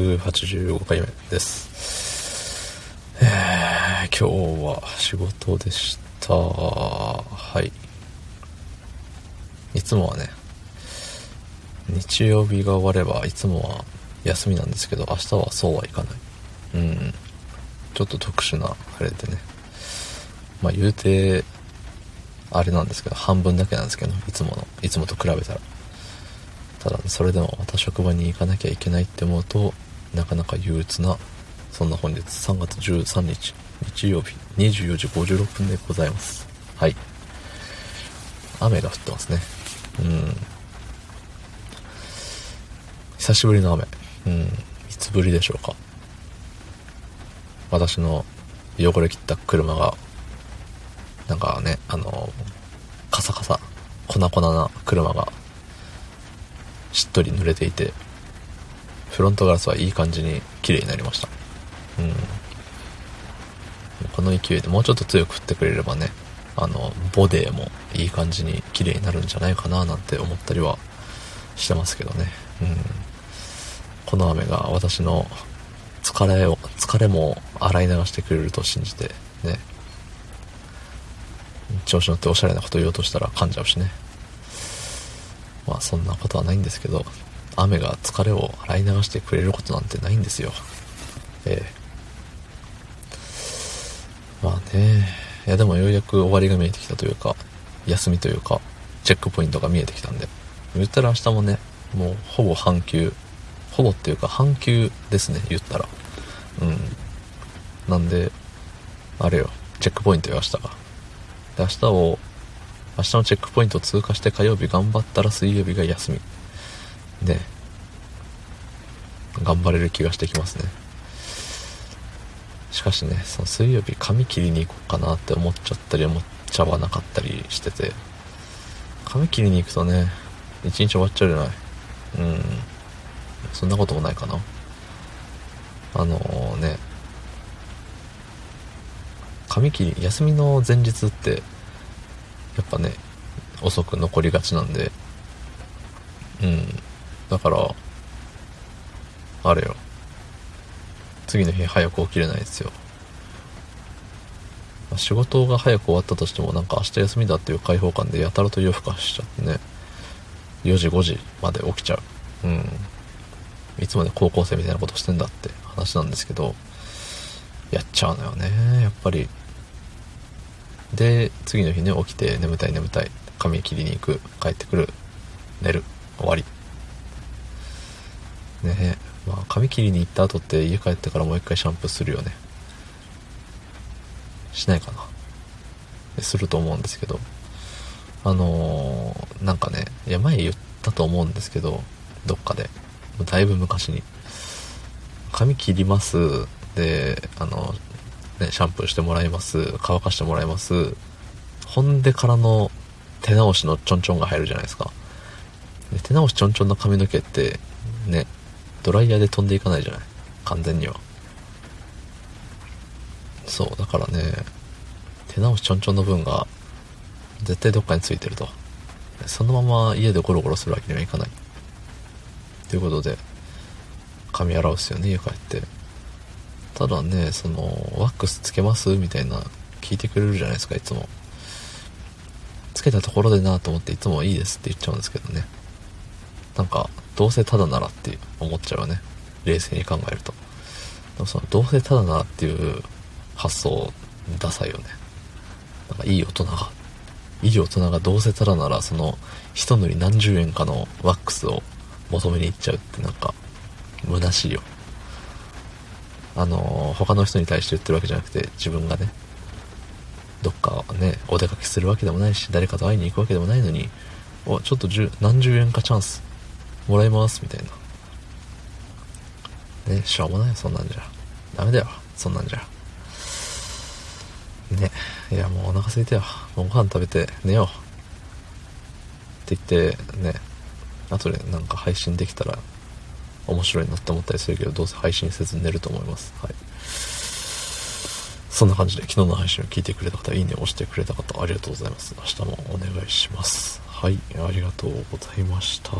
185回目です。今日は仕事でした。はい。いつもはね、日曜日が終わればいつもは休みなんですけど、明日はそうはいかない。ちょっと特殊なあれでね。まあ言うてあれなんですけど、半分だけなんですけど、いつもと比べたら。ただ、ね、それでもまた職場に行かなきゃいけないって思うとなかなか憂鬱なそんな本日3月13日日曜日24時56分でございます。はい、雨が降ってますね。久しぶりの雨。いつぶりでしょうか。私の汚れ切った車がなんかね、カサカサ粉々な車がしっとり濡れていて、フロントガラスはいい感じに綺麗になりました。この勢いでもうちょっと強く振ってくれればね、ボディもいい感じに綺麗になるんじゃないかななんて思ったりはしてますけどね。この雨が私の疲れも洗い流してくれると信じてね、調子乗っておしゃれなこと言おうとしたら噛んじゃうしね。まあそんなことはないんですけど、雨が疲れを洗い流してくれることなんてないんですよ。まあね、いやでもようやく終わりが見えてきたというか、休みというかチェックポイントが見えてきたんで、言ったら明日もね、もう半休ですね、言ったら。なんであれよ、チェックポイントよ、明日が。で明日のチェックポイントを通過して火曜日頑張ったら水曜日が休みね。頑張れる気がしてきますね。しかしね、その水曜日髪切りに行こうかなって思っちゃったり思っちゃわなかったりしてて、髪切りに行くとね一日終わっちゃうじゃない。そんなこともないかな。休みの前日ってやっぱね遅く残りがちなんで、だからあれよ、次の日早く起きれないですよ。仕事が早く終わったとしてもなんか明日休みだっていう開放感でやたらと夜更かしちゃってね、4時5時まで起きちゃう。いつまで高校生みたいなことしてんだって話なんですけど、やっちゃうのよねやっぱり。で次の日ね、起きて眠たい髪切りに行く、帰ってくる、寝る、終わりね。まあ髪切りに行った後って家帰ってからもう一回シャンプーするよね。しないかな。すると思うんですけど、なんかね、いや前言ったと思うんですけどどっかでだいぶ昔に、髪切りますでシャンプーしてもらいます、乾かしてもらいます、ほんでからの手直しのちょんちょんが入るじゃないですか。で手直しちょんちょんの髪の毛ってね、ドライヤーで飛んでいかないじゃない、完全には。そうだからね、手直しちょんちょんの分が絶対どっかについてると、そのまま家でゴロゴロするわけにはいかないということで髪洗うっすよね、家帰って。ただね、ワックスつけますみたいな聞いてくれるじゃないですか、いつも。つけたところでなと思っていつもいいですって言っちゃうんですけどね。なんかどうせただならって思っちゃうよね、冷静に考えると。でもどうせただならっていう発想ダサいよね。なんかいい大人がどうせただなら一塗り何十円かのワックスを求めに行っちゃうってなんか虚しいよ。他の人に対して言ってるわけじゃなくて、自分がねどっかねお出かけするわけでもないし誰かと会いに行くわけでもないのに、ちょっと何十円かチャンスもらいますみたいなね。しょうもないよ、そんなんじゃダメだよ、そんなんじゃね。いやもうお腹空いたよ、もうご飯食べて寝ようって言ってね、後でなんか配信できたら面白いなって思ったりするけど、どうせ配信せず寝ると思います。はい、そんな感じで昨日の配信を聞いてくれた方、いいねを押してくれた方、ありがとうございます。明日もお願いします。はい、ありがとうございました。